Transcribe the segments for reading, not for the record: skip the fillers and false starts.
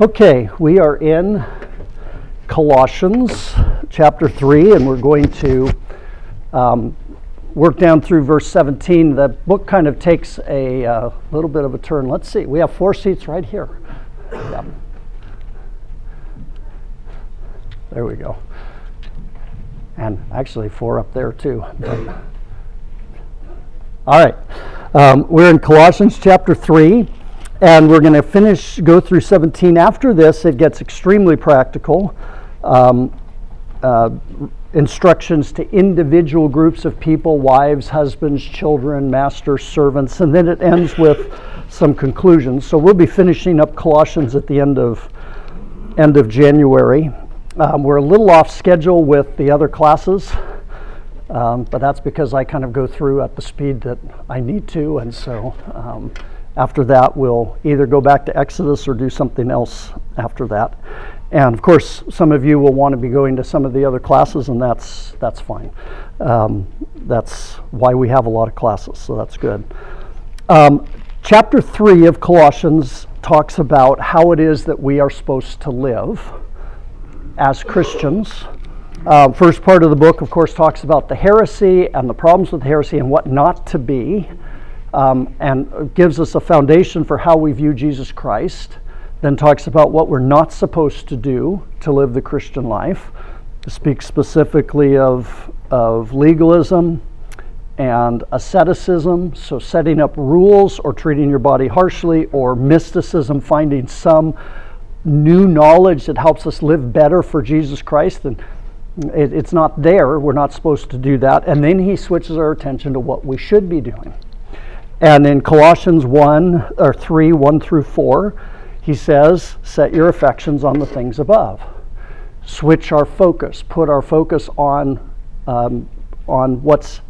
Okay, we are in Colossians chapter 3, and we're going to work down through verse 17. The book kind of takes a little bit of a turn. Let's see, we have four seats right here. Yeah. There we go. And actually four up there too. All right, we're in Colossians chapter 3. And we're going to go through 17 after this. It gets extremely practical. Instructions to individual groups of people, wives, husbands, children, masters, servants. And then it ends with some conclusions. So we'll be finishing up Colossians at the end of January. We're a little off schedule with the other classes. But that's because I kind of go through at the speed that I need to. And so... after that, we'll either go back to Exodus or do something else after that. And of course, some of you will want to be going to some of the other classes, and that's fine. That's why we have a lot of classes, so that's good. Chapter 3 of Colossians talks about how it is that we are supposed to live as Christians. First part of the book, of course, talks about the heresy and the problems with heresy and what not to be. And gives us a foundation for how we view Jesus Christ, then talks about what we're not supposed to do to live the Christian life. It speaks specifically of legalism and asceticism, so setting up rules or treating your body harshly, or mysticism, finding some new knowledge that helps us live better for Jesus Christ. And it's not there. We're not supposed to do that. And then he switches our attention to what we should be doing. And in Colossians 3:1-4, he says, set your affections on the things above. Switch our focus. Put our focus on what's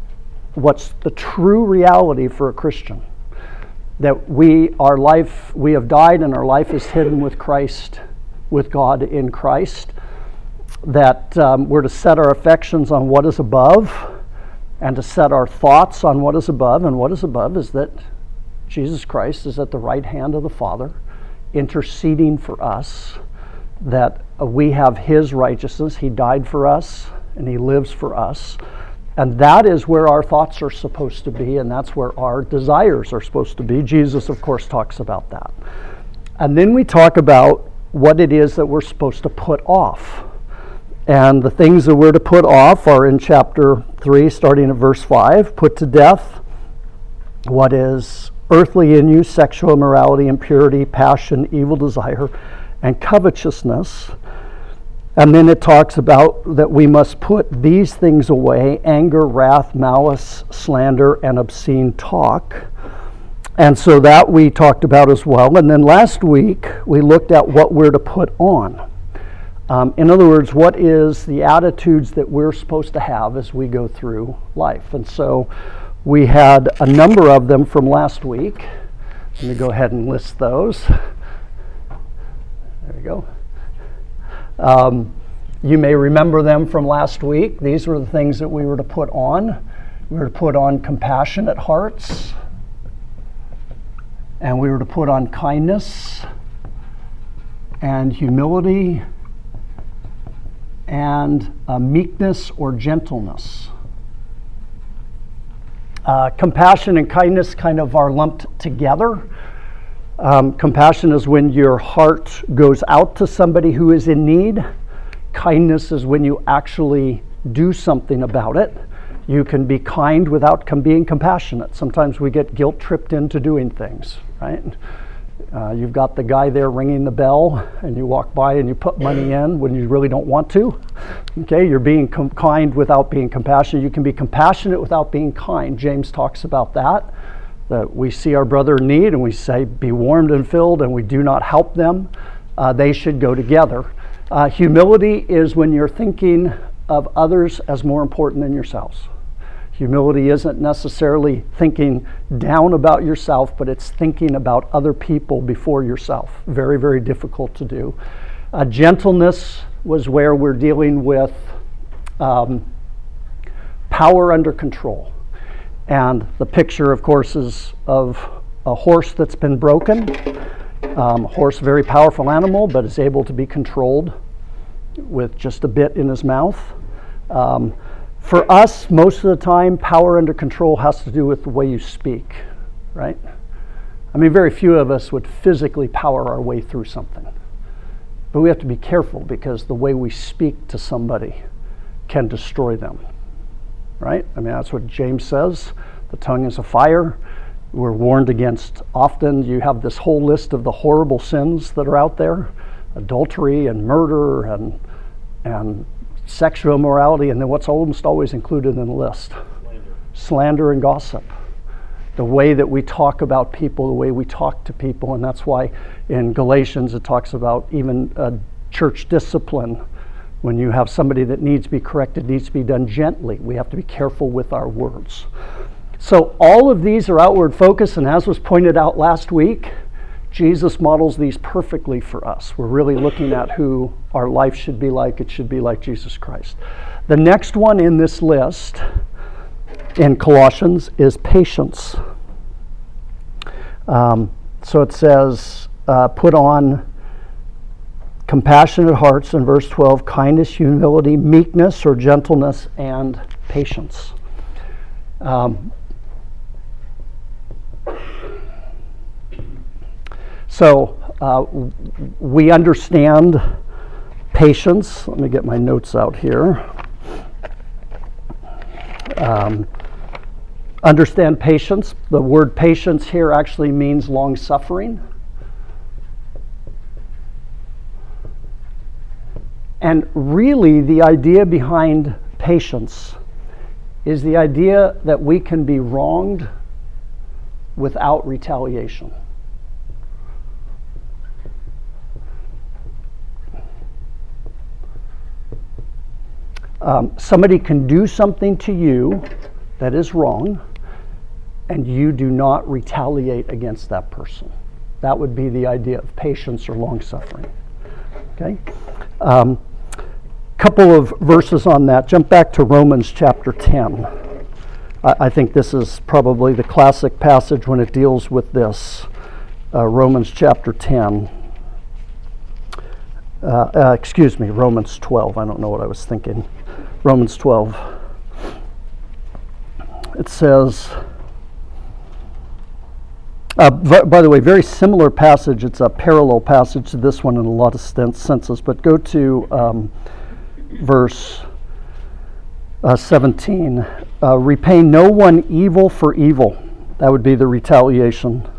the true reality for a Christian. That we have died and our life is hidden with Christ, with God in Christ. That we're to set our affections on what is above, and to set our thoughts on what is above. And what is above is that Jesus Christ is at the right hand of the Father, interceding for us, that we have his righteousness. He died for us, and he lives for us. And that is where our thoughts are supposed to be, and that's where our desires are supposed to be. Jesus, of course, talks about that. And then we talk about what it is that we're supposed to put off. And the things that we're to put off are in chapter 3, starting at verse 5. Put to death what is earthly in you, sexual immorality, impurity, passion, evil desire, and covetousness. And then it talks about that we must put these things away: anger, wrath, malice, slander, and obscene talk. And so that we talked about as well. And then last week, we looked at what we're to put on. In other words, what is the attitudes that we're supposed to have as we go through life? And so we had a number of them from last week. Let me go ahead and list those. There we go. You may remember them from last week. These were the things that we were to put on. We were to put on compassionate hearts, and we were to put on kindness and humility and meekness or gentleness. Compassion and kindness kind of are lumped together. Compassion is when your heart goes out to somebody who is in need. Kindness is when you actually do something about it. You can be kind without being compassionate. Sometimes we get guilt tripped into doing things, right? You've got the guy there ringing the bell, and you walk by and you put money in when you really don't want to. Okay, you're being kind without being compassionate. You can be compassionate without being kind. James talks about that we see our brother in need and we say, be warmed and filled, and we do not help them. They should go together. Humility is when you're thinking of others as more important than yourselves. Humility isn't necessarily thinking down about yourself, but it's thinking about other people before yourself. Very, very difficult to do. Gentleness was where we're dealing with power under control. And the picture, of course, is of a horse that's been broken, Horse, very powerful animal, but is able to be controlled with just a bit in his mouth. For us, most of the time, power under control has to do with the way you speak, right? I mean, very few of us would physically power our way through something. But we have to be careful because the way we speak to somebody can destroy them, right? I mean, that's what James says. The tongue is a fire. We're warned against often. You have this whole list of the horrible sins that are out there. Adultery and murder and sexual immorality, and then what's almost always included in the list? Slander and gossip. The way that we talk about people, the way we talk to people, and that's why in Galatians it talks about even church discipline. When you have somebody that needs to be corrected, needs to be done gently. We have to be careful with our words. So all of these are outward focus, and as was pointed out last week, Jesus models these perfectly for us. We're really looking at who our life should be like. It should be like Jesus Christ. The next one in this list in Colossians is patience. So it says, put on compassionate hearts in verse 12, kindness, humility, meekness or gentleness, and patience. So we understand patience. Let me get my notes out here. Understand patience. The word patience here actually means long-suffering. And really the idea behind patience is the idea that we can be wronged without retaliation. Somebody can do something to you that is wrong, and you do not retaliate against that person. That would be the idea of patience or long-suffering. Okay? Couple of verses on that. Jump back to Romans chapter 10. I think this is probably the classic passage when it deals with this. Romans chapter 10. Romans 12. I don't know what I was thinking. Romans 12. It says, by the way, very similar passage. It's a parallel passage to this one in a lot of senses. But go to verse 17. Repay no one evil for evil. That would be the retaliation.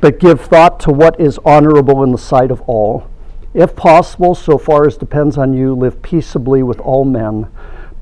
But give thought to what is honorable in the sight of all. If possible, so far as depends on you, live peaceably with all men.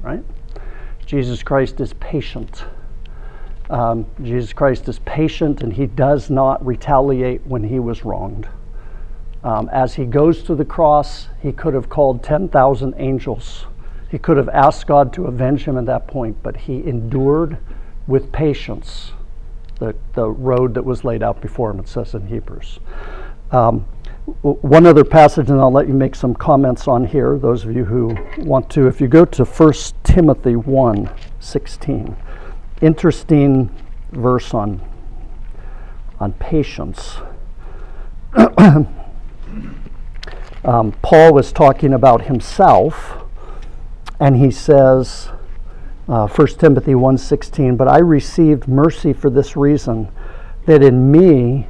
right? Jesus Christ is patient. Jesus Christ is patient, and he does not retaliate when he was wronged. As he goes to the cross, he could have called 10,000 angels. He could have asked God to avenge him at that point, but he endured with patience the road that was laid out before him, it says in Hebrews. One other passage, and I'll let you make some comments on here, those of you who want to. If you go to 1 Timothy 1:16, interesting verse on patience. Paul was talking about himself, and he says, 1 Timothy 1:16, but I received mercy for this reason, that in me,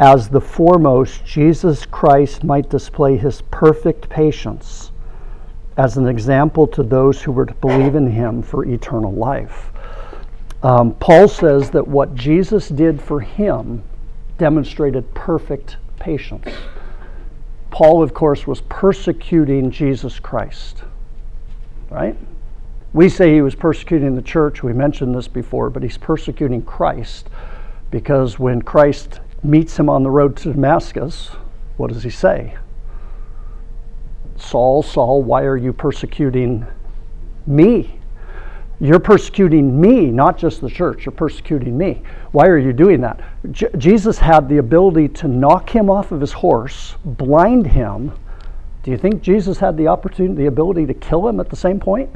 as the foremost, Jesus Christ might display his perfect patience as an example to those who were to believe in him for eternal life. Paul says that what Jesus did for him demonstrated perfect patience. Paul, of course, was persecuting Jesus Christ, right? We say he was persecuting the church. We mentioned this before, but he's persecuting Christ because when Christ meets him on the road to Damascus, what does he say? Saul, Saul, why are you persecuting me? You're persecuting me, not just the church. You're persecuting me. Why are you doing that? Jesus had the ability to knock him off of his horse, blind him. Do you think Jesus had the opportunity, the ability to kill him at the same point?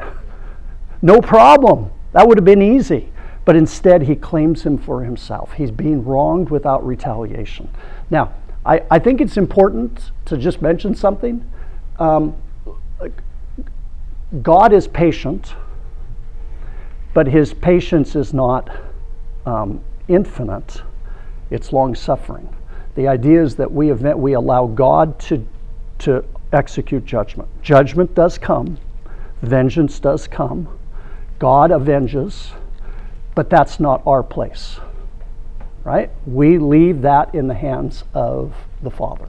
No problem. That would have been easy. But instead, he claims him for himself. He's being wronged without retaliation. Now, I think it's important to just mention something. God is patient, but his patience is not infinite. It's long-suffering. The idea is that we allow God to execute judgment. Judgment does come. Vengeance does come. God avenges, but that's not our place, right? We leave that in the hands of the Father.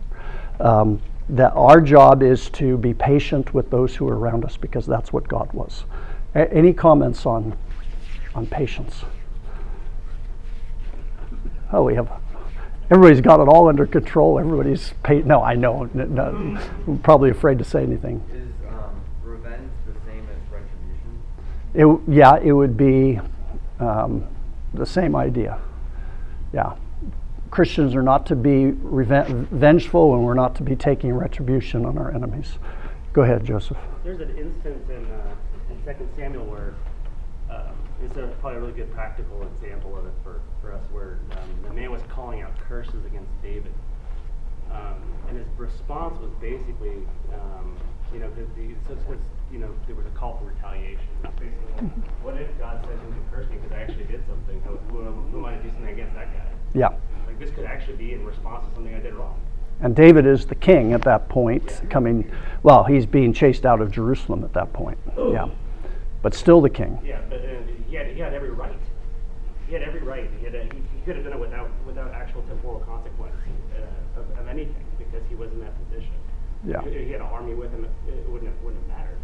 That our job is to be patient with those who are around us, because that's what God was. Any comments on patience? Oh, everybody's got it all under control. Everybody's patient. No, I know. No, I'm probably afraid to say anything. Is revenge the same as retribution? It would be the same idea. Yeah. Christians are not to be vengeful, and we're not to be taking retribution on our enemies. Go ahead, Joseph. There's an instance in 2 Samuel where it's probably a really good practical example of it for us, where the man was calling out curses against David. And his response was basically, there was a call for retaliation. It's basically like, what if God said to me, curse me because I actually did something? Who am I to do something against that guy? Yeah. This could actually be in response to something I did wrong. And David is the king at that point, he's being chased out of Jerusalem at that point. Ooh. Yeah. But still the king. Yeah, but he had every right. He had every right. He could have done it without actual temporal consequence of anything, because he was in that position. Yeah. He had an army with him. It wouldn't have mattered.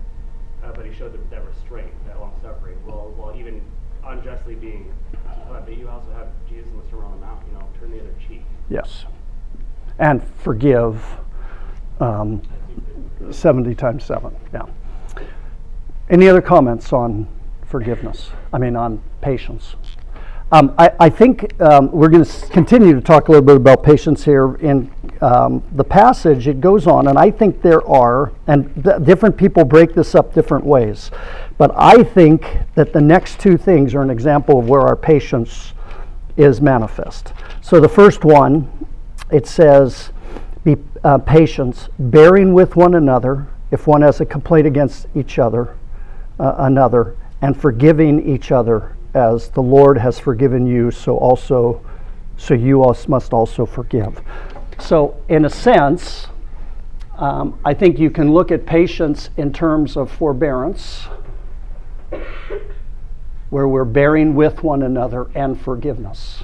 But he showed that restraint, that long suffering, while even unjustly being, but you also have Jesus in the Sermon on the Mount, turn the other cheek. Yes, and forgive 70 times 7. Yeah. Any other comments on forgiveness? On patience. I think we're going to continue to talk a little bit about patience here in the passage. It goes on, and I think there are, and different people break this up different ways, but I think that the next two things are an example of where our patience is manifest. So the first one, it says, be patience, bearing with one another, if one has a complaint against each other, and forgiving each other, as the Lord has forgiven you, so you must also forgive. So in a sense, I think you can look at patience in terms of forbearance, where we're bearing with one another, and forgiveness.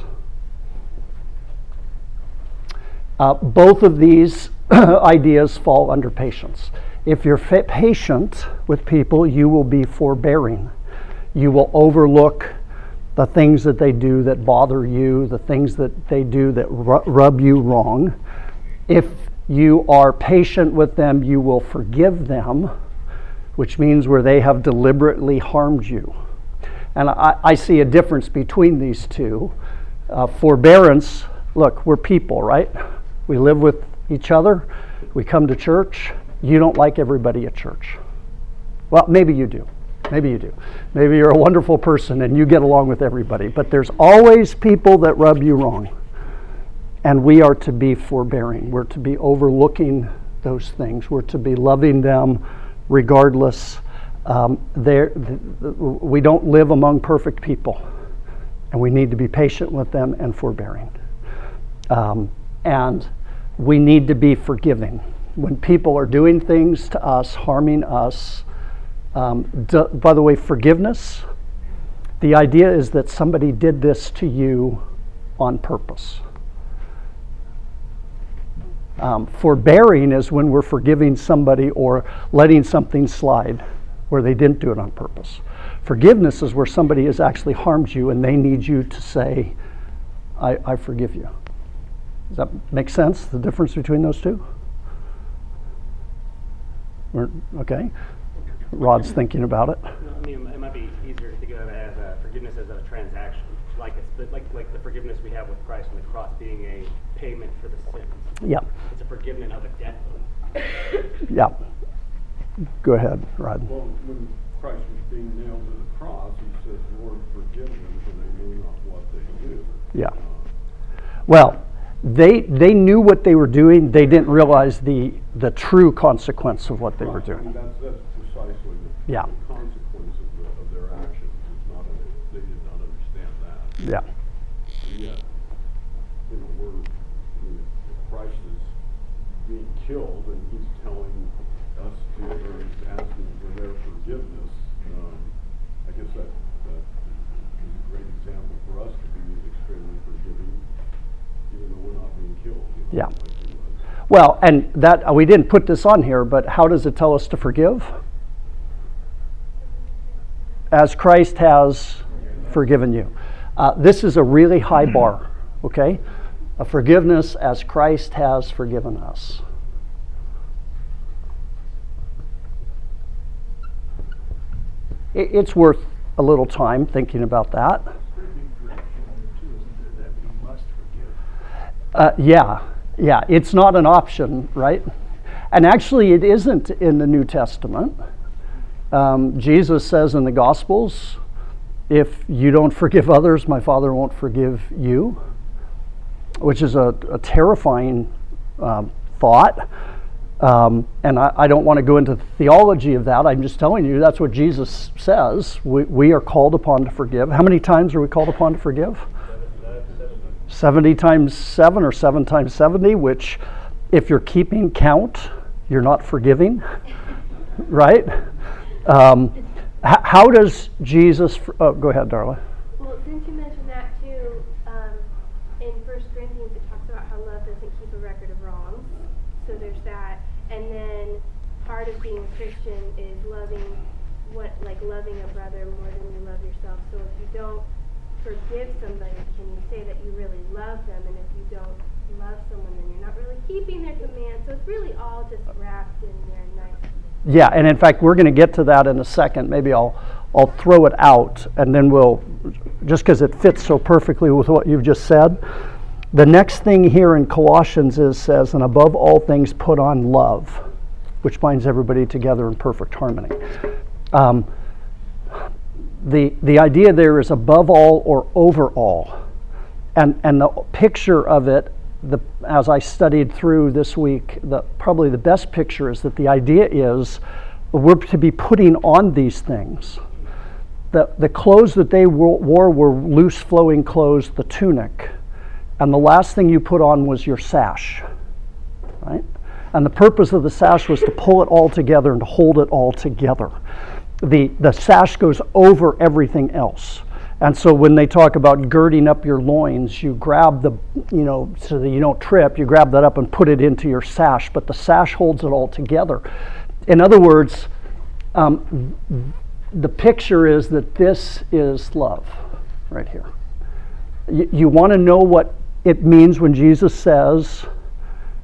Both of these ideas fall under patience. If you're patient with people, you will be forbearing. You will overlook the things that they do that bother you, the things that they do that rub you wrong. If you are patient with them, you will forgive them, which means where they have deliberately harmed you. And I see a difference between these two. Forbearance, look, we're people, right? We live with each other. We come to church. You don't like everybody at church. Well, maybe you do. Maybe you do. Maybe you're a wonderful person and you get along with everybody. But there's always people that rub you wrong. And we are to be forbearing. We're to be overlooking those things. We're to be loving them regardless. We don't live among perfect people. And we need to be patient with them and forbearing. And we need to be forgiving. When people are doing things to us, harming us, by the way, forgiveness, the idea is that somebody did this to you on purpose. Forbearing is when we're forgiving somebody or letting something slide where they didn't do it on purpose. Forgiveness is where somebody has actually harmed you and they need you to say, I forgive you. Does that make sense, the difference between those two? Okay. Rod's thinking about it. No, I mean, it might be easier to think of it as forgiveness as a transaction, like the forgiveness we have with Christ on the cross being a payment for the sins. Yeah. It's a forgiveness of a debt. Yeah. Go ahead, Rod. Well, when Christ was being nailed to the cross, he says, "Lord, forgive them, for they knew not what they do." Yeah. Well, they knew what they were doing. They didn't realize the true consequence of what they were doing. I mean, that's precisely the consequence of their actions. It's not they did not understand that. Yeah. And yet, Christ is being killed, and he's telling us to, or he's asking for their forgiveness. I guess that is a great example for us to be extremely forgiving, even though we're not being killed. You know, like well, and that we didn't put this on here, but how does it tell us to forgive? As Christ has forgiven you. This is a really high bar, okay? A forgiveness as Christ has forgiven us. It's worth a little time thinking about that. Yeah, it's not an option, right? And actually it isn't in the New Testament. Jesus says in the Gospels, if you don't forgive others, my Father won't forgive you, which is a terrifying thought. And I don't want to go into the theology of that. I'm just telling you that's what Jesus says. We are called upon to forgive. How many times are we called upon to forgive? 70 times 7 or 7 times 70, which if you're keeping count, you're not forgiving, right? How does Jesus... Oh, go ahead, Darla. Well, since you mentioned that too, in 1 Corinthians it talks about how love doesn't keep a record of wrongs. So there's that. And then part of being a Christian is loving a brother more than you love yourself. So if you don't forgive somebody, can you say that you really love them? And if you don't love someone, then you're not really keeping their command. So it's really all just wrapped in there nicely. Yeah, and in fact, we're going to get to that in a second. Maybe I'll throw it out, and then we'll, just because it fits so perfectly with what you've just said. The next thing here in Colossians says, and above all things put on love, which binds everybody together in perfect harmony. The idea there is above all or over all. And the picture of it, as I studied through this week, probably the best picture is that the idea is we're to be putting on these things. The clothes that they wore were loose-flowing clothes, the tunic. And the last thing you put on was your sash, right? And the purpose of the sash was to pull it all together and to hold it all together. The sash goes over everything else. And so when they talk about girding up your loins, you grab so that you don't trip, you grab that up and put it into your sash, but the sash holds it all together. In other words, the picture is that this is love right here. You want to know what it means when Jesus says,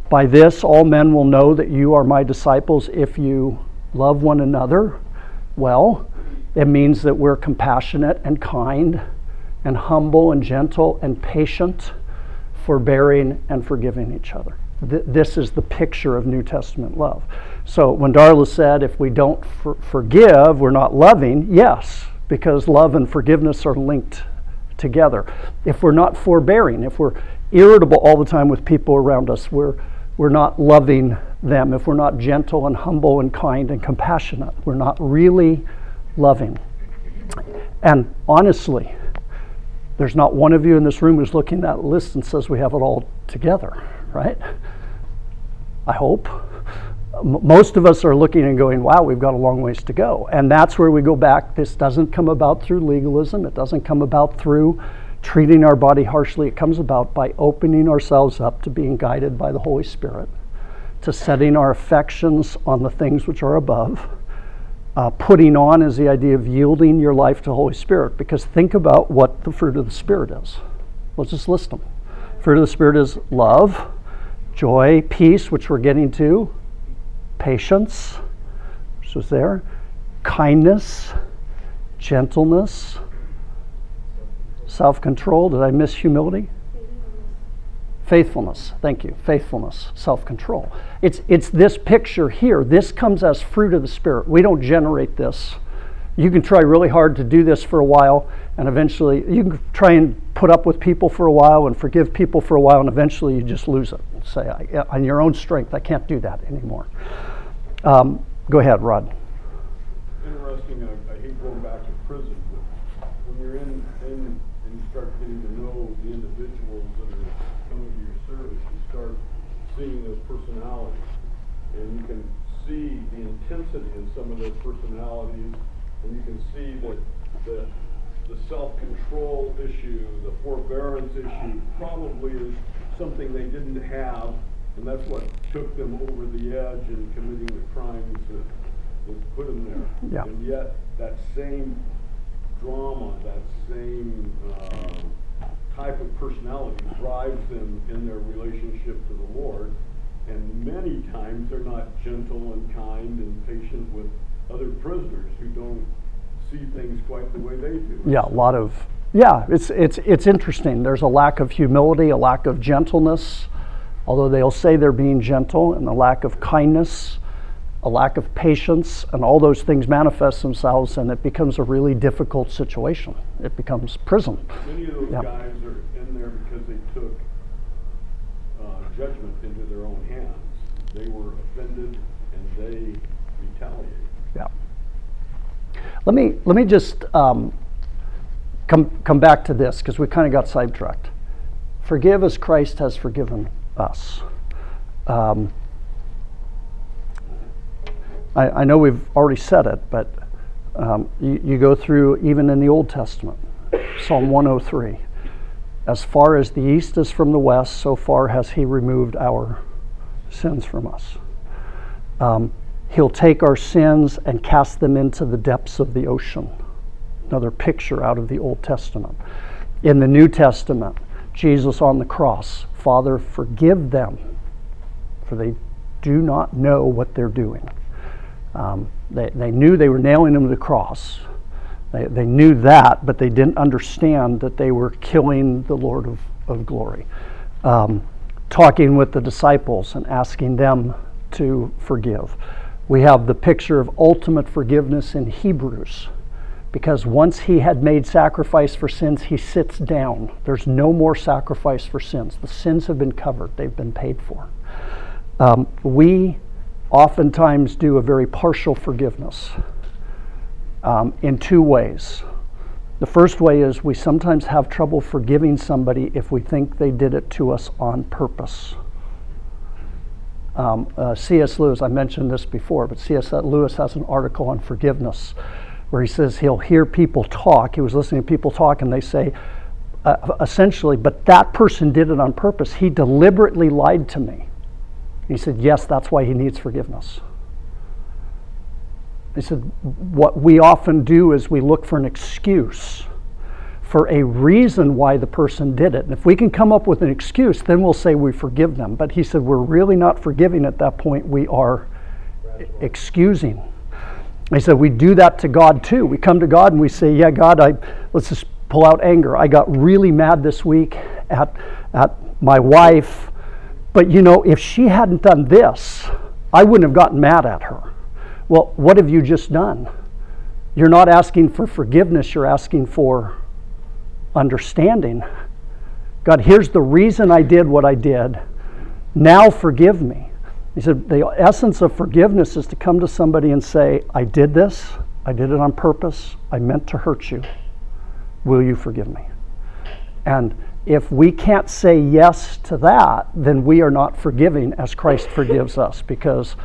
by this all men will know that you are my disciples if you love one another. Well, it means that we're compassionate and kind and humble and gentle and patient, forbearing and forgiving each other. This is the picture of New Testament love. So when Darla said, if we don't forgive, we're not loving, yes, because love and forgiveness are linked together. If we're not forbearing, if we're irritable all the time with people around us, we're not loving them. If we're not gentle and humble and kind and compassionate, we're not really loving. And honestly, there's not one of you in this room who's looking at that list and says we have it all together, right? I hope. Most of us are looking and going, wow, we've got a long ways to go. And that's where we go back. This doesn't come about through legalism. It doesn't come about through treating our body harshly. It comes about by opening ourselves up to being guided by the Holy Spirit, to setting our affections on the things which are above. Putting on is the idea of yielding your life to Holy Spirit, because think about what the fruit of the Spirit is. Let's just list them. Fruit of the Spirit is love, joy, peace, which we're getting to, patience, which was there, kindness, gentleness, self-control. Did I miss humility? Faithfulness. Thank you. Faithfulness, self-control. It's this picture here. This comes as fruit of the Spirit. We don't generate this. You can try really hard to do this for a while, and eventually you can try and put up with people for a while and forgive people for a while, and eventually you just lose it. Say, on your own strength, I can't do that anymore. Go ahead, Rod. Interesting. I hate going back to prison, but when you're in and you start getting to know the individuals that are seeing those personalities, and you can see the intensity in some of those personalities, and you can see that the self-control issue, the forbearance issue, probably is something they didn't have, and that's what took them over the edge and committing the crimes that put them there. Yeah. And yet, that same drama, that same type of personality drives them in their relationship to the Lord, and many times they're not gentle and kind and patient with other prisoners who don't see things quite the way they do. Yeah, it's interesting. There's a lack of humility, a lack of gentleness, although they'll say they're being gentle, and a lack of kindness, a lack of patience, and all those things manifest themselves, and it becomes a really difficult situation. It becomes prison. Many of those guys are in there because they took judgment into their own hands. They were offended and they retaliated. Yeah. Let me just come back to this, because we kind of got sidetracked. Forgive as Christ has forgiven us. I know we've already said it, but you go through, even in the Old Testament, Psalm 103. As far as the east is from the west, so far has he removed our sins from us. He'll take our sins and cast them into the depths of the ocean. Another picture out of the Old Testament. In the New Testament, Jesus on the cross, Father, forgive them, for they do not know what they're doing. They knew they were nailing him to the cross. They knew that, but they didn't understand that they were killing the Lord of glory. Talking with the disciples and asking them to forgive. We have the picture of ultimate forgiveness in Hebrews, because once he had made sacrifice for sins, he sits down. There's no more sacrifice for sins. The sins have been covered. They've been paid for. We oftentimes do a very partial forgiveness in two ways. The first way is we sometimes have trouble forgiving somebody if we think they did it to us on purpose. C.S. Lewis, I mentioned this before, but C.S. Lewis has an article on forgiveness where he says he'll hear people talk. He was listening to people talk, and they say, essentially, but that person did it on purpose. He deliberately lied to me. He said, yes, that's why he needs forgiveness. He said, what we often do is we look for an excuse, for a reason why the person did it. And if we can come up with an excuse, then we'll say we forgive them. But he said, we're really not forgiving at that point. We are excusing. He said, we do that to God too. We come to God and we say, yeah, God, let's just pull out anger. I got really mad this week at my wife. But you know, if she hadn't done this, I wouldn't have gotten mad at her. Well, what have you just done? You're not asking for forgiveness, you're asking for understanding. God, here's the reason I did what I did. Now forgive me. He said, the essence of forgiveness is to come to somebody and say, I did this, I did it on purpose, I meant to hurt you. Will you forgive me? And if we can't say yes to that, then we are not forgiving as Christ forgives us, because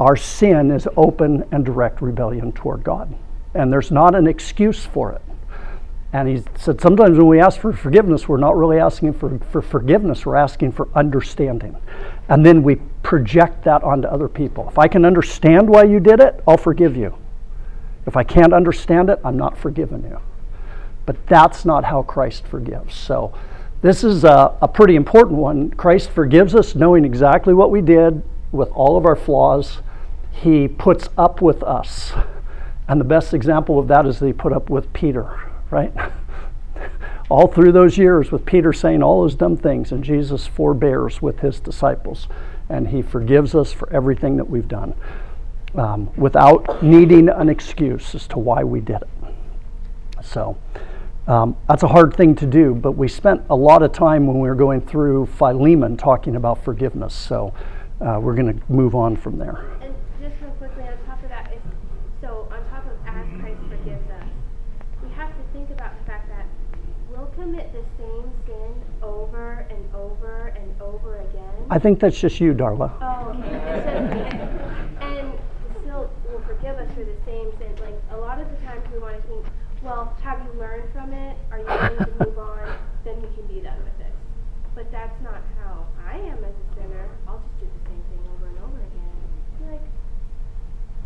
our sin is open and direct rebellion toward God. And there's not an excuse for it. And he said sometimes when we ask for forgiveness, we're not really asking for forgiveness, we're asking for understanding. And then we project that onto other people. If I can understand why you did it, I'll forgive you. If I can't understand it, I'm not forgiving you. But that's not how Christ forgives. So This is a pretty important one. Christ forgives us knowing exactly what we did with all of our flaws. He puts up with us. And the best example of that is that he put up with Peter, right? All through those years with Peter saying all those dumb things, and Jesus forbears with his disciples. And he forgives us for everything that we've done without needing an excuse as to why we did it. So that's a hard thing to do, but we spent a lot of time when we were going through Philemon talking about forgiveness. So we're going to move on from there. And just real quickly on top of that, so on top of as Christ forgives us, we have to think about the fact that we'll commit the same sin over and over and over again. I think that's just you, Darla. Oh, okay. It's just me. And still will forgive us for the same sin. Like a lot of the times we want to think, well, have you learned from it? Are you ready to move on? Then you can be done with it. But that's not how I am as a sinner. I'll just do the same thing over and over again. Be like,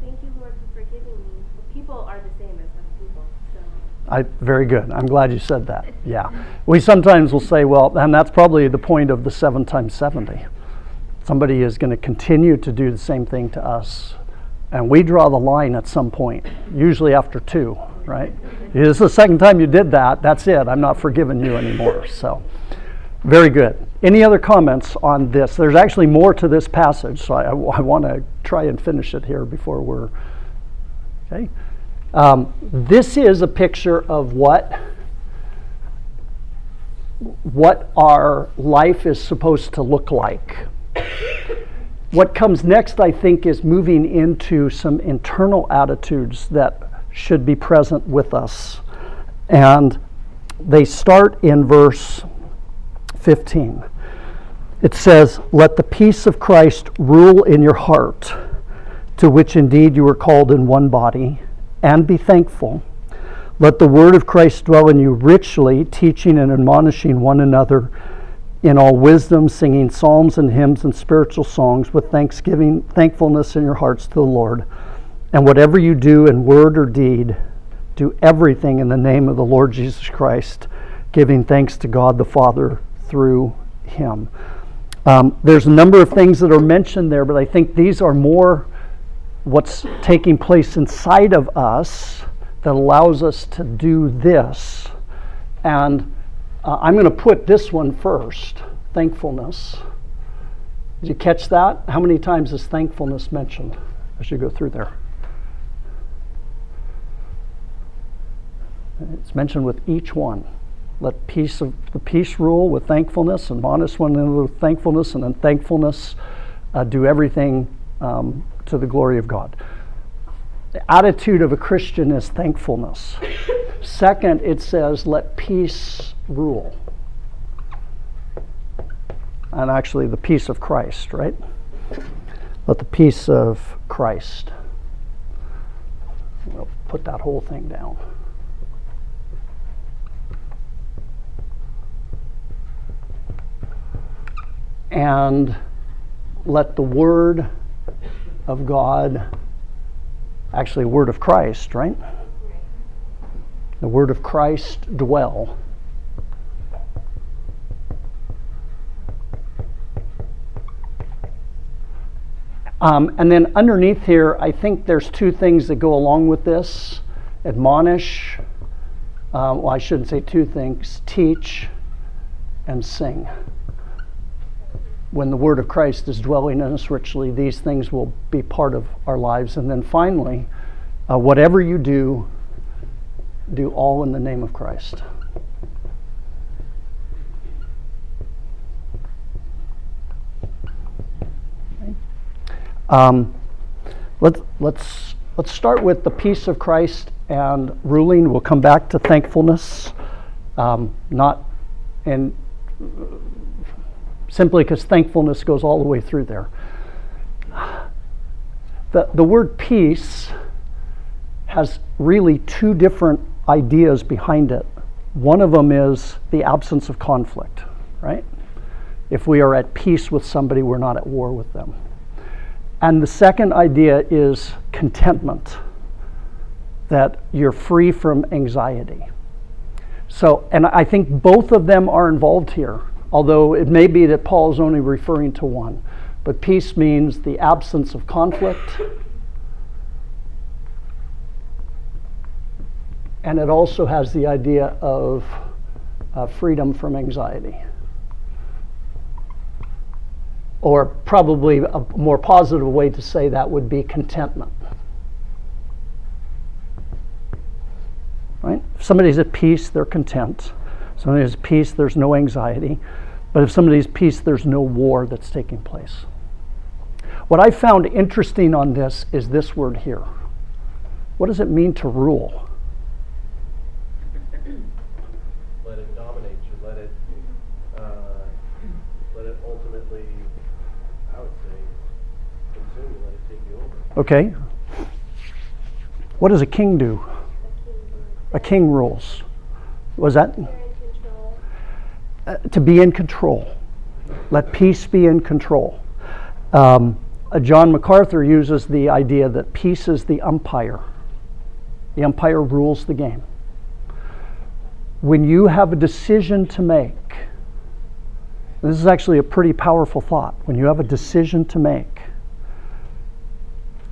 thank you, Lord, for forgiving me. Well, people are the same as other people. So. Very good. I'm glad you said that. Yeah. We sometimes will say, well, and that's probably the point of the 7 times 70. Somebody is going to continue to do the same thing to us. And we draw the line at some point, usually after 2, right? It's the second time you did that. That's it. I'm not forgiving you anymore. So, very good. Any other comments on this? There's actually more to this passage, so I want to try and finish it here before we're... Okay. This is a picture of what our life is supposed to look like. What comes next, I think, is moving into some internal attitudes that should be present with us. And they start in verse 15. It says, "Let the peace of Christ rule in your heart, to which indeed you were called in one body, and be thankful. Let the word of Christ dwell in you richly, teaching and admonishing one another in all wisdom, singing psalms and hymns and spiritual songs with thankfulness in your hearts to the Lord. And whatever you do in word or deed, do everything in the name of the Lord Jesus Christ, giving thanks to God the Father through him." There's a number of things that are mentioned there, but I think these are more what's taking place inside of us that allows us to do this. And I'm going to put this one first, thankfulness. Did you catch that? How many times is thankfulness mentioned as you go through there? It's mentioned with each one. Let the peace rule with thankfulness, and admonish one another with thankfulness, and then thankfulness, do everything to the glory of God. The attitude of a Christian is thankfulness. Second, it says, let peace rule. And actually, the peace of Christ, right? Let the peace of Christ. We'll put that whole thing down. And let the word of God, actually word of Christ, right? The word of Christ dwell. And then underneath here, I think there's 2 things that go along with this. Admonish, well, I shouldn't say 2 things, teach and sing. When the word of Christ is dwelling in us richly, these things will be part of our lives. And then finally, whatever you do, do all in the name of Christ. Okay. Let's start with the peace of Christ and ruling. We'll come back to thankfulness, simply because thankfulness goes all the way through there. The word peace has really 2 different ideas behind it. One of them is the absence of conflict, right? If we are at peace with somebody, we're not at war with them. And the second idea is contentment, that you're free from anxiety. So, and I think both of them are involved here, although it may be that Paul is only referring to one. But peace means the absence of conflict. And it also has the idea of freedom from anxiety. Or probably a more positive way to say that would be contentment. Right? If somebody's at peace, they're content. If somebody's at peace, there's no anxiety. But if somebody's at peace, there's no war that's taking place. What I found interesting on this is this word here. What does it mean to rule? Let it dominate you. Let it ultimately, I would say, consume you. Let it take you over. Okay. What does a king do? A king rules. What was that? To be in control. Let peace be in control. John MacArthur uses the idea that peace is the umpire. The umpire rules the game. When you have a decision to make, this is actually a pretty powerful thought. When you have a decision to make,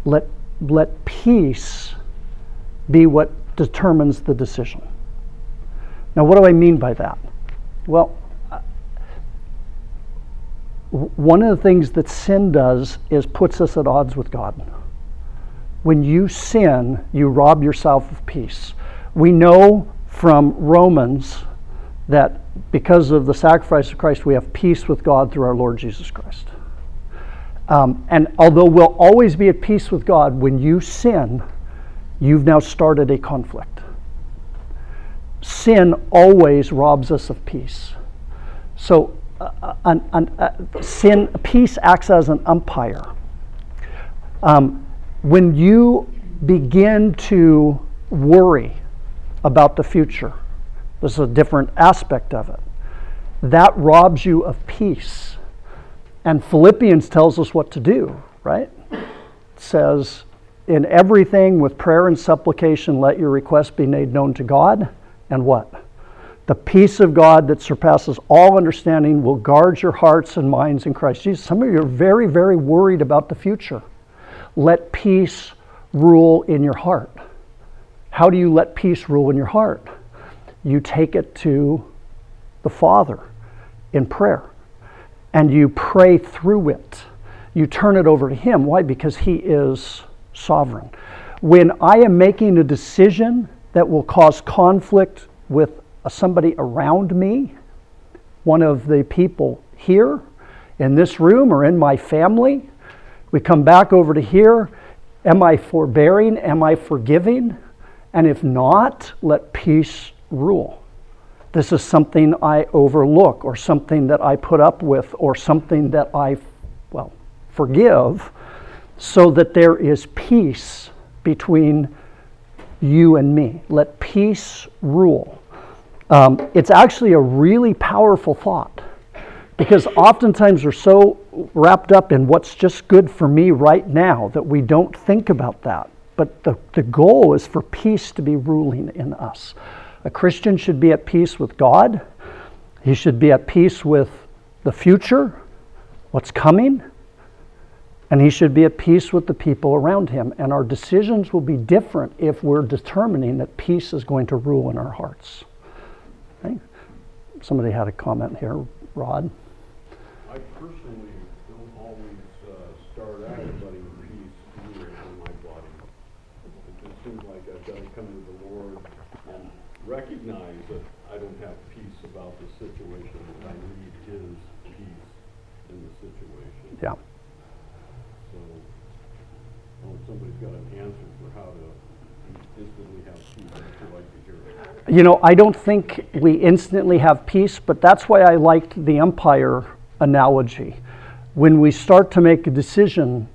let peace be what determines the decision. Now, what do I mean by that? Well, one of the things that sin does is puts us at odds with God. When you sin, you rob yourself of peace. We know from Romans that because of the sacrifice of Christ, we have peace with God through our Lord Jesus Christ. And although we'll always be at peace with God, when you sin, you've now started a conflict. Sin always robs us of peace. So peace acts as an umpire. When you begin to worry about the future, this is a different aspect of it, that robs you of peace. And Philippians tells us what to do, right? It says, in everything, with prayer and supplication, let your requests be made known to God. And what? The peace of God that surpasses all understanding will guard your hearts and minds in Christ Jesus. Some of you are very, very worried about the future. Let peace rule in your heart. How do you let peace rule in your heart? You take it to the Father in prayer, and you pray through it. You turn it over to Him. Why? Because He is sovereign. When I am making a decision that will cause conflict with somebody around me, one of the people here in this room or in my family, we come back over to here. Am I forbearing? Am I forgiving? And if not, let peace rule. This is something I overlook or something that I put up with or something that I, forgive, so that there is peace between you and me. Let peace rule. It's actually a really powerful thought, because oftentimes we're so wrapped up in what's just good for me right now that we don't think about that. But the goal is for peace to be ruling in us. A Christian should be at peace with God. He should be at peace with the future, what's coming. And he should be at peace with the people around him. And our decisions will be different if we're determining that peace is going to rule in our hearts. Okay? Somebody had a comment here. Rod? I personally don't always start anybody with peace here in my body. It just seems like I've got to come to the Lord and recognize that I don't have peace about the situation, that I need His peace in the situation. Yeah. Somebody's got an answer for how to instantly have peace. I'd like to hear it. You know, I don't think we instantly have peace, but that's why I liked the umpire analogy. When we start to make a decision,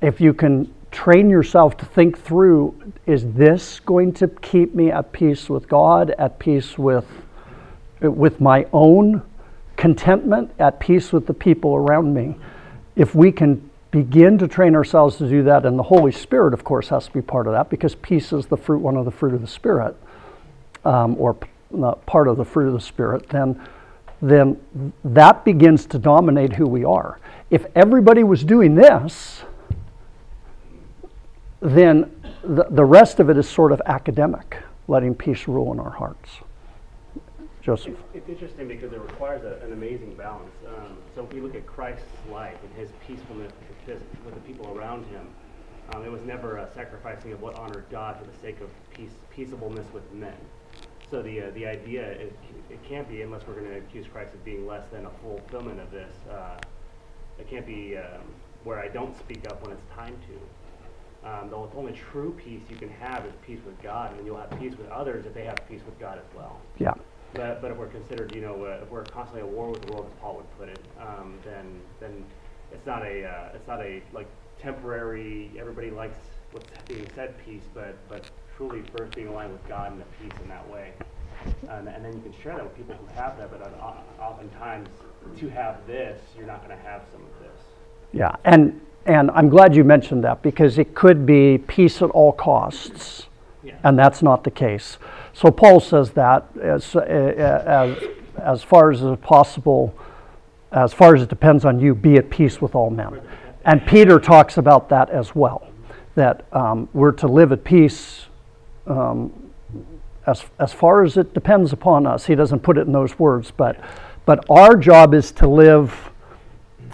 if you can train yourself to think through, is this going to keep me at peace with God, at peace with my own contentment, at peace with the people around me? If we can begin to train ourselves to do that, and the Holy Spirit, of course, has to be part of that, because peace is one of the fruit of the Spirit, or part of the fruit of the Spirit, then that begins to dominate who we are. If everybody was doing this, then the rest of it is sort of academic, letting peace rule in our hearts. Joseph. It's interesting because it requires an amazing balance. So if we look at Christ's life and his peacefulness with the people around him, it was never a sacrificing of what honored God for the sake of peaceableness with men. So the idea, it can't be, unless we're going to accuse Christ of being less than a fulfillment of this, it can't be where I don't speak up when it's time to. The only true peace you can have is peace with God, and you'll have peace with others if they have peace with God as well. Yeah. But if we're considered, if we're constantly at war with the world, as Paul would put it, then it's not a like temporary, everybody likes what's being said peace, but truly first being aligned with God and the peace in that way. And then you can share that with people who have that, but oftentimes to have this, you're not going to have some of this. Yeah, and I'm glad you mentioned that, because it could be peace at all costs, yeah. And that's not the case. So Paul says that as far as is possible, as far as it depends on you, be at peace with all men. And Peter talks about that as well, that we're to live at peace as far as it depends upon us. He doesn't put it in those words, but our job is to live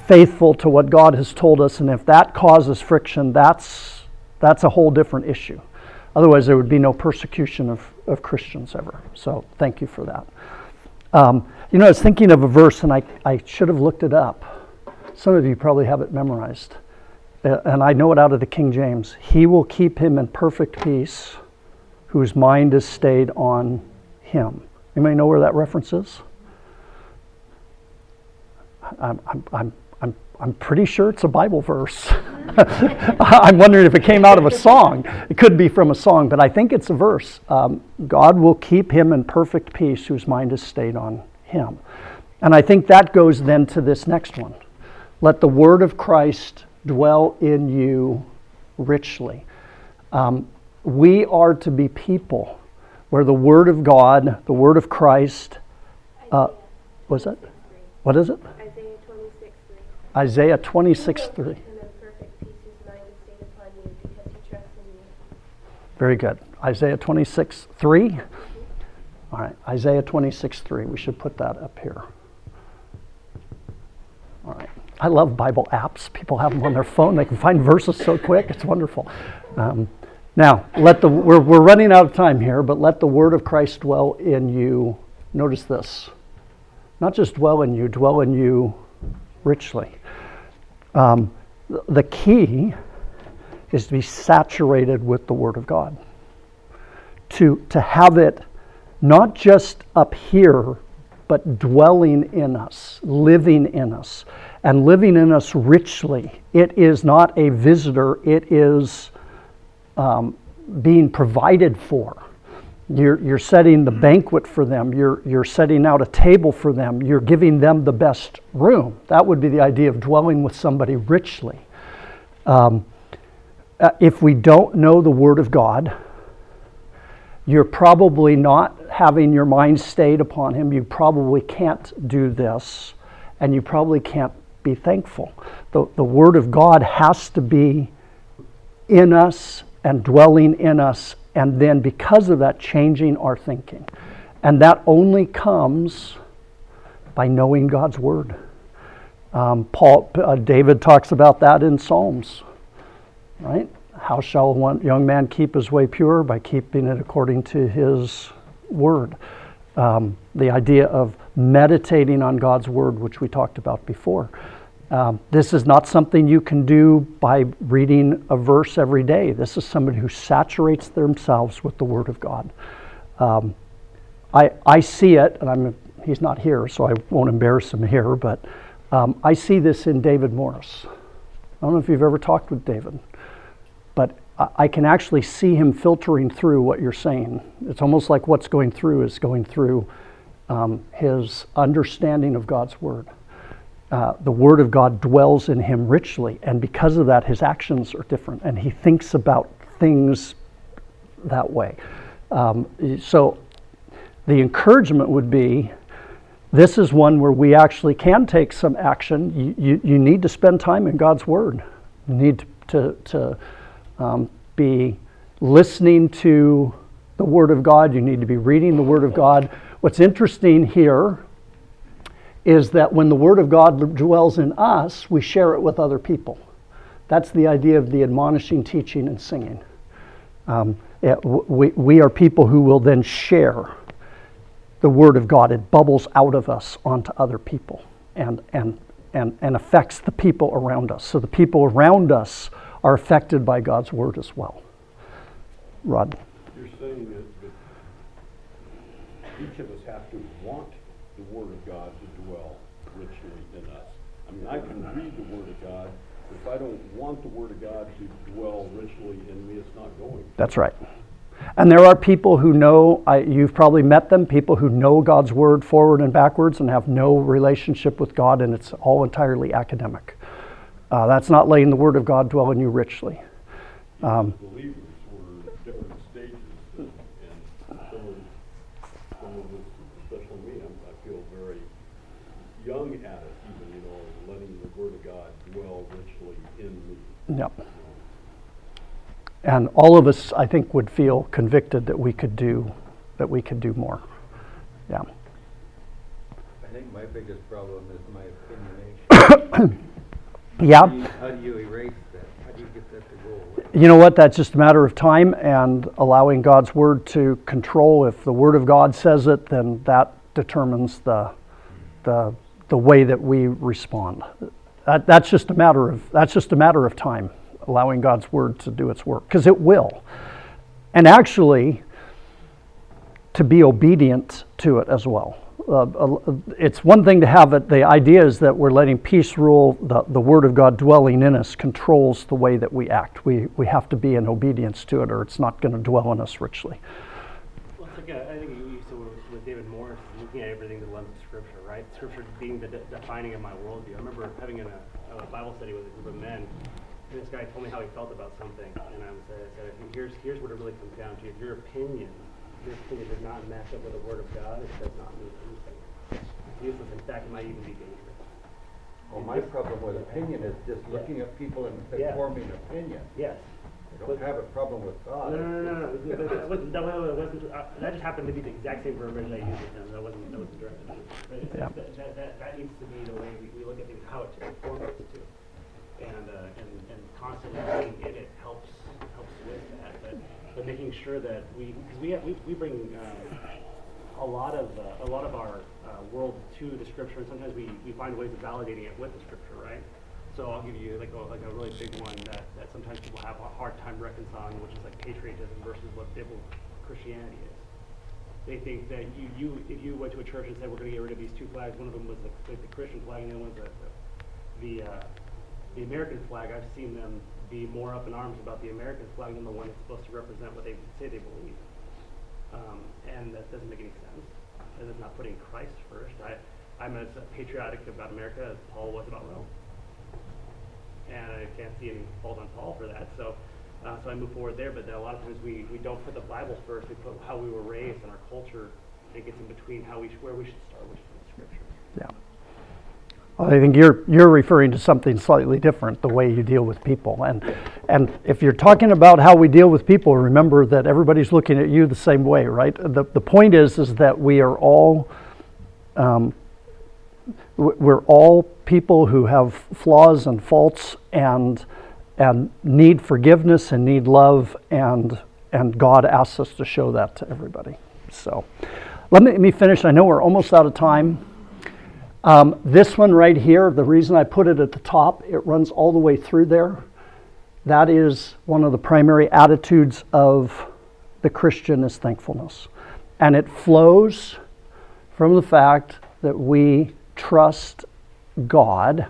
faithful to what God has told us, and if that causes friction, that's a whole different issue. Otherwise, there would be no persecution of Christians ever. So thank you for that. I was thinking of a verse, and I should have looked it up. Some of you probably have it memorized. And I know it out of the King James. He will keep him in perfect peace whose mind is stayed on him. Anybody know where that reference is? I'm pretty sure it's a Bible verse. I'm wondering if it came out of a song. It could be from a song, but I think it's a verse. God will keep him in perfect peace whose mind is stayed on him. And I think that goes then to this next one. Let the word of Christ dwell in you richly. We are to be people where the word of God, the word of Christ, was it? What is it? Isaiah 26:3. Very good. Isaiah 26:3. All right. Isaiah 26:3. We should put that up here. All right. I love Bible apps. People have them on their phone. They can find verses so quick. It's wonderful. We're running out of time here, but let the word of Christ dwell in you. Notice this. Not just dwell in you richly. The key is to be saturated with the Word of God. To have it not just up here, but dwelling in us, living in us, and living in us richly. It is not a visitor, it is being provided for. You're setting the banquet for them. You're setting out a table for them. You're giving them the best room. That would be the idea of dwelling with somebody richly. If we don't know the Word of God, you're probably not having your mind stayed upon Him. You probably can't do this, and you probably can't be thankful. The Word of God has to be in us and dwelling in us, and then because of that, changing our thinking. And that only comes by knowing God's Word. David talks about that in Psalms, right? How shall one young man keep his way pure? By keeping it according to his Word. The idea of meditating on God's Word, which we talked about before. This is not something you can do by reading a verse every day. This is somebody who saturates themselves with the Word of God. I see it, and he's not here, so I won't embarrass him here, but I see this in David Morris. I don't know if you've ever talked with David, but I can actually see him filtering through what you're saying. It's almost like what's going through is going through his understanding of God's Word. The Word of God dwells in him richly, and because of that, his actions are different, and he thinks about things that way. So The encouragement would be, this is one where we actually can take some action. You need to spend time in God's Word. You need to be listening to the Word of God. You need to be reading the Word of God. What's interesting here is that when the Word of God dwells in us, we share it with other people. That's the idea of the admonishing, teaching, and singing. We are people who will then share the Word of God. It bubbles out of us onto other people and affects the people around us. So the people around us are affected by God's Word as well. Rod? You're saying that each of us have to want the Word of God to dwell richly in us. I mean, I can read the Word of God. If I don't want the Word of God to dwell richly in me, it's not going to. That's right. And there are people who know, you've probably met them, people who know God's Word forward and backwards and have no relationship with God, and it's all entirely academic. That's not letting the Word of God dwell in you richly. Believers were at different stages, and some of especially me, I feel very young at it, even, letting the Word of God dwell richly in me. Yep. And all of us, I think, would feel convicted that we could do more. Yeah. I think my biggest problem is my opinionation. Yeah. How do you erase that? How do you get that to go away? You know what? That's just a matter of time and allowing God's Word to control. If the Word of God says it, then that determines the way that we respond. That's just a matter of time. Allowing God's Word to do its work, because it will. And actually, to be obedient to it as well. It's one thing to have it, the idea is that we're letting peace rule, the Word of God dwelling in us controls the way that we act. We have to be in obedience to it, or it's not going to dwell in us richly. Well, it's like I think you used the word with David Morris, looking at everything through the lens of Scripture, right? Scripture being the defining of my worldview. I remember having a Bible study with a group of men, and this guy told me how he felt about something, and I said, here's what it really comes down to. If your opinion does not match up with the Word of God, it does not mean anything. It's useless. In fact, it might even be dangerous. Well, my problem with opinion is just looking at people and forming an opinion. Yes. I don't have a problem with God. No. That just happened to be the exact same verbiage I used with him. That wasn't directed at me. That needs to be the way we look at things, how it conforms us to. And constantly being in it helps with that. But making sure that because we bring a lot of our world to the Scripture, and sometimes we find ways of validating it with the Scripture, right? So I'll give you like a really big one that sometimes people have a hard time reconciling, which is like patriotism versus what biblical Christianity is. They think that if you went to a church and said, we're going to get rid of these two flags, one of them was the Christian flag, and the other one was the American flag, I've seen them be more up in arms about the American flag than the one that's supposed to represent what they say they believe. And that doesn't make any sense, as it's not putting Christ first. I'm as patriotic about America as Paul was about Rome. And I can't see any fault on Paul for that, so I move forward there. But then a lot of times we don't put the Bible first, we put how we were raised and our culture, and it gets in between where we should start, which is in Scripture. Yeah. Well, I think you're referring to something slightly different, the way you deal with people. And if you're talking about how we deal with people, remember that everybody's looking at you the same way, right? The point is that we are all we're all people who have flaws and faults and need forgiveness and need love, and God asks us to show that to everybody. So let me finish. I know we're almost out of time. This one right here, the reason I put it at the top, it runs all the way through there. That is one of the primary attitudes of the Christian, is thankfulness. And it flows from the fact that we trust God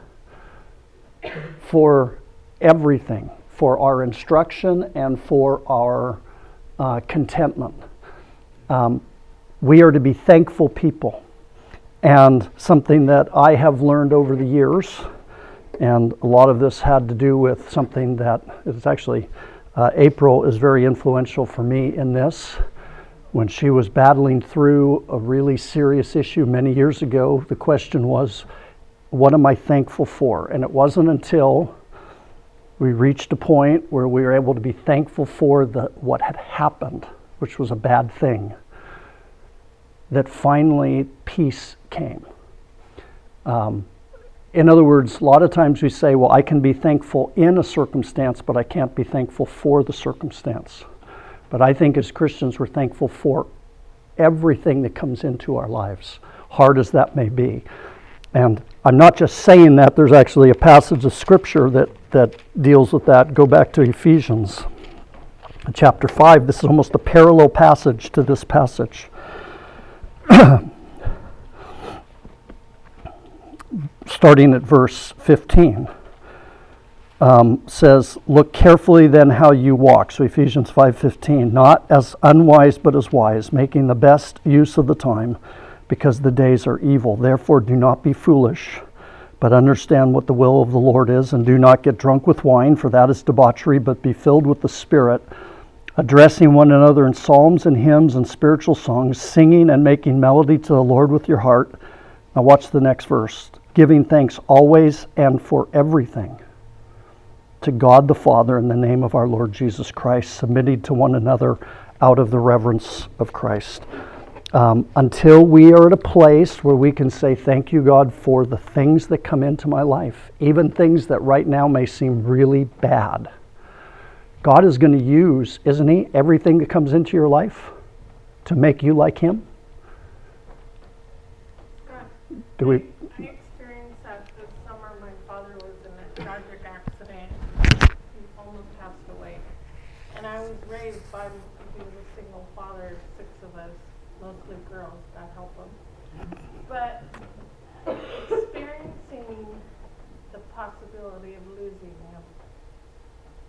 for everything, for our instruction and for our contentment. We are to be thankful people. And something that I have learned over the years, and a lot of this had to do with something that is actually April is very influential for me in this, when she was battling through a really serious issue many years ago, the question was, what am I thankful for? And it wasn't until we reached a point where we were able to be thankful for what had happened, which was a bad thing, that finally peace came. In other words, a lot of times we say, well, I can be thankful in a circumstance, but I can't be thankful for the circumstance. But I think as Christians, we're thankful for everything that comes into our lives, hard as that may be. And I'm not just saying that. There's actually a passage of Scripture that deals with that. Go back to Ephesians chapter 5. This is almost a parallel passage to this passage. Starting at verse 15, says, look carefully then how you walk. So Ephesians 5:15, not as unwise but as wise, making the best use of the time, because the days are evil. Therefore do not be foolish, but understand what the will of the Lord is, and do not get drunk with wine, for that is debauchery, but be filled with the Spirit, addressing one another in psalms and hymns and spiritual songs, singing and making melody to the Lord with your heart. Now watch the next verse. Giving thanks always and for everything to God the Father in the name of our Lord Jesus Christ, submitted to one another out of the reverence of Christ. Until we are at a place where we can say, thank you, God, for the things that come into my life, even things that right now may seem really bad. God is going to use, isn't He, everything that comes into your life to make you like Him? Do we...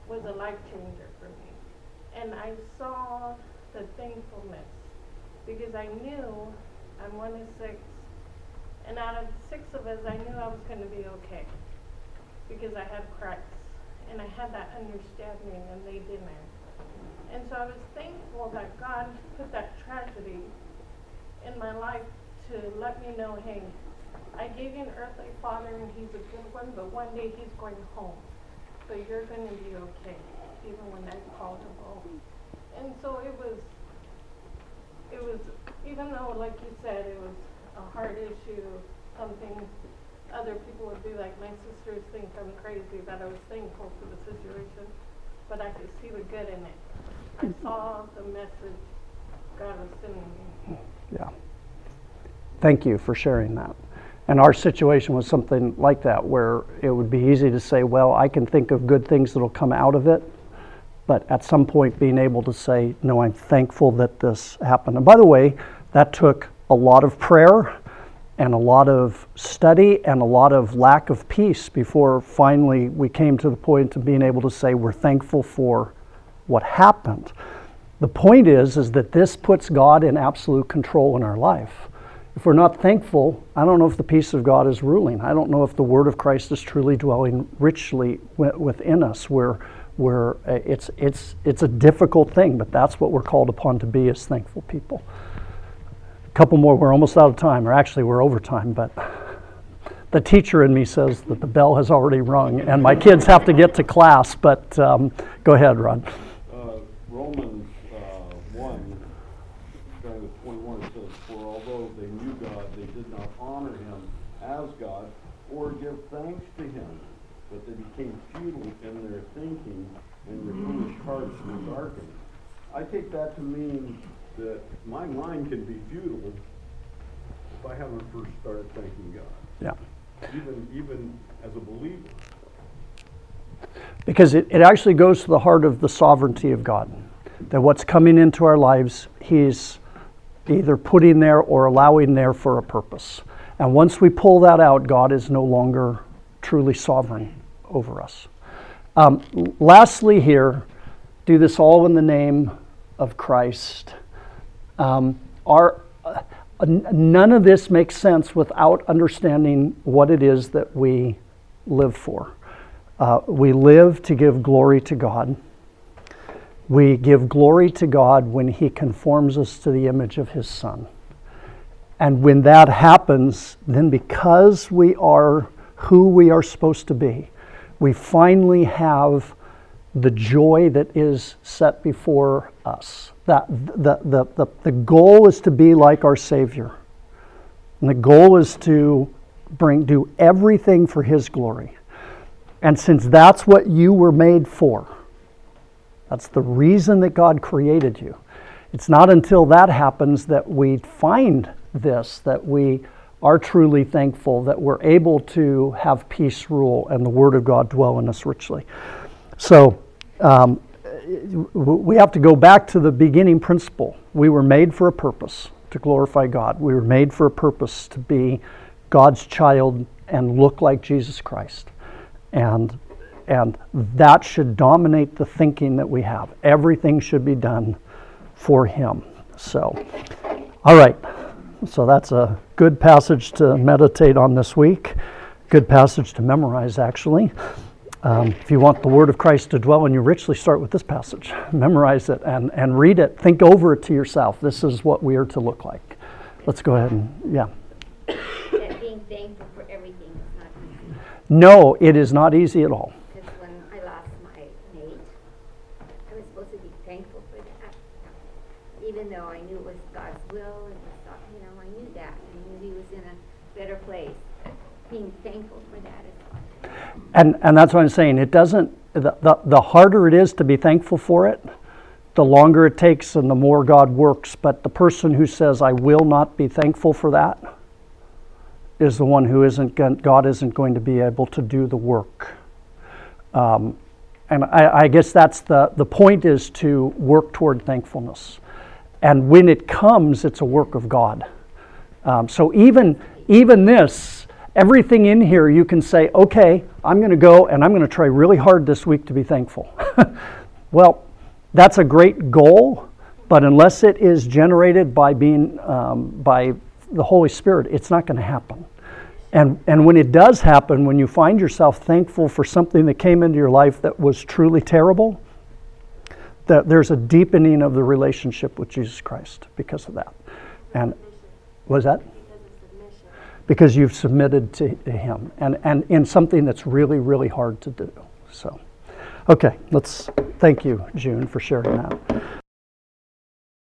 was a life changer for me. And I saw the thankfulness because I knew I'm one of six, and out of six of us, I knew I was going to be okay because I had Christ and I had that understanding and they didn't. And so I was thankful that God put that tragedy in my life to let me know, hey, I gave you an earthly father and he's a good one, but one day he's going home. So you're going to be okay, even when I called him home. And so it was, even though, like you said, it was a hard issue, something other people would be like, my sisters think I'm crazy, that I was thankful for the situation, but I could see the good in it. I saw the message God was sending me. Yeah. Thank you for sharing that. And our situation was something like that, where it would be easy to say, well, I can think of good things that'll come out of it. But at some point, being able to say, no, I'm thankful that this happened. And by the way, that took a lot of prayer and a lot of study and a lot of lack of peace before finally we came to the point of being able to say we're thankful for what happened. The point is that this puts God in absolute control in our life. If we're not thankful, I don't know if the peace of God is ruling. I don't know if the word of Christ is truly dwelling richly within us. Where it's a difficult thing, but that's what we're called upon to be as thankful people. A couple more, we're almost out of time, or actually we're over time, but the teacher in me says that the bell has already rung, and my kids have to get to class, but go ahead, Rod. Romans 1, starting with 21, it says, for although they knew God, they did not honor him as God or give thanks to him, but they became futile in their thinking and their foolish hearts were darkened. I take that to mean that my mind can be futile if I haven't first started thanking God. Yeah. Even as a believer. Because it actually goes to the heart of the sovereignty of God, that what's coming into our lives, He's either putting there or allowing there for a purpose. And once we pull that out, God is no longer truly sovereign over us. Lastly here, do this all in the name of Christ. None of this makes sense without understanding what it is that we live for. We live to give glory to God. We give glory to God when he conforms us to the image of his Son. And when that happens, then because we are who we are supposed to be, we finally have the joy that is set before us. That the goal is to be like our Savior. And the goal is to do everything for his glory. And since that's what you were made for, that's the reason that God created you. It's not until that happens that we find this, that we are truly thankful, that we're able to have peace rule and the Word of God dwell in us richly. So we have to go back to the beginning principle. We were made for a purpose, to glorify God. We were made for a purpose to be God's child and look like Jesus Christ. And that should dominate the thinking that we have. Everything should be done for him. So, all right. So that's a good passage to meditate on this week. Good passage to memorize, actually. If you want the Word of Christ to dwell in you richly, start with this passage. Memorize it and read it. Think over it to yourself. This is what we are to look like. Let's go ahead and, yeah. That being thankful for everything is not easy. No, it is not easy at all. Even though I knew it was God's will, and I knew that. I knew he was in a better place. Being thankful for that is hard. And that's what I'm saying. It doesn't. The harder it is to be thankful for it, the longer it takes, and the more God works. But the person who says, "I will not be thankful for that," is the one who isn't. God isn't going to be able to do the work. And I guess that's the point, is to work toward thankfulness. And when it comes, it's a work of God. So even this, everything in here, you can say, okay, I'm going to go and I'm going to try really hard this week to be thankful. Well, that's a great goal, but unless it is generated by being by the Holy Spirit, it's not going to happen. And when it does happen, when you find yourself thankful for something that came into your life that was truly terrible, that there's a deepening of the relationship with Jesus Christ because of that. And what is that? Because you've submitted to him and in something that's really, really hard to do. So, okay, thank you, June, for sharing that.